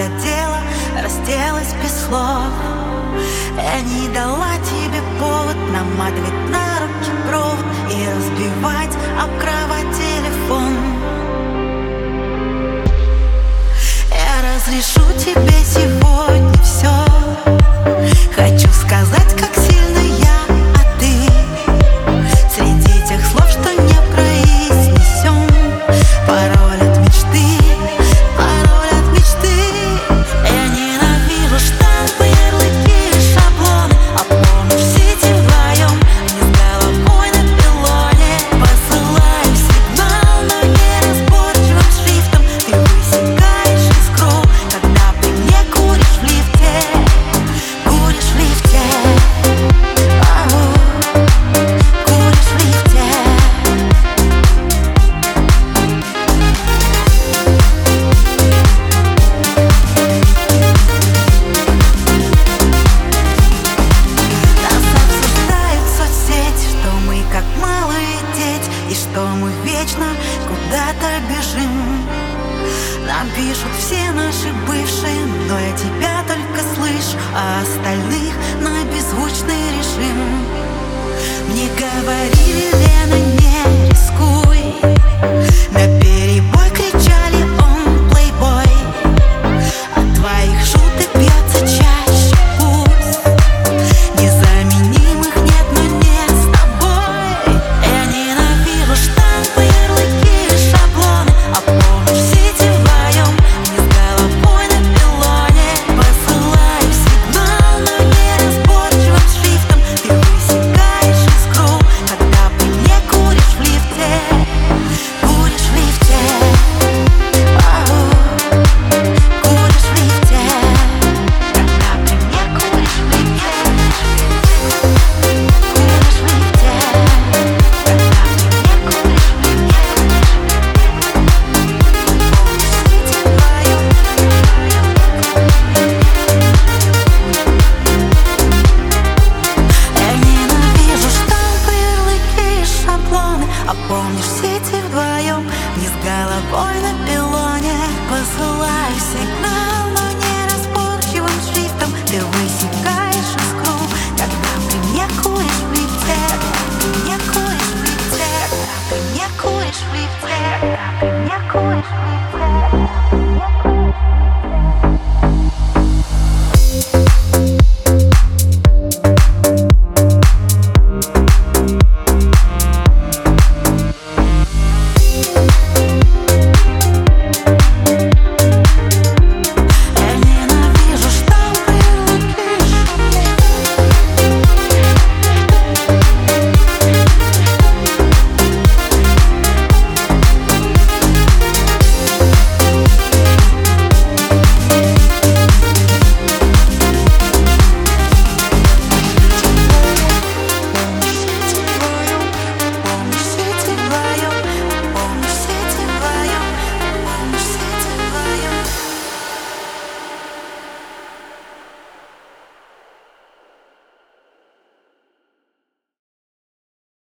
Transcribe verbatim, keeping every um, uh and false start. для дела разделась без слов. Я не дала тебе повод наматывать на руки провод и разбивать об кровать телефон. Я разрешу тебе сегодня все. Хочу сказать, как сильно я, а ты среди тех слов, что не произнесем. Пароль от мечты. Пишут все наши бывшие, но я тебя только слышу, а остальные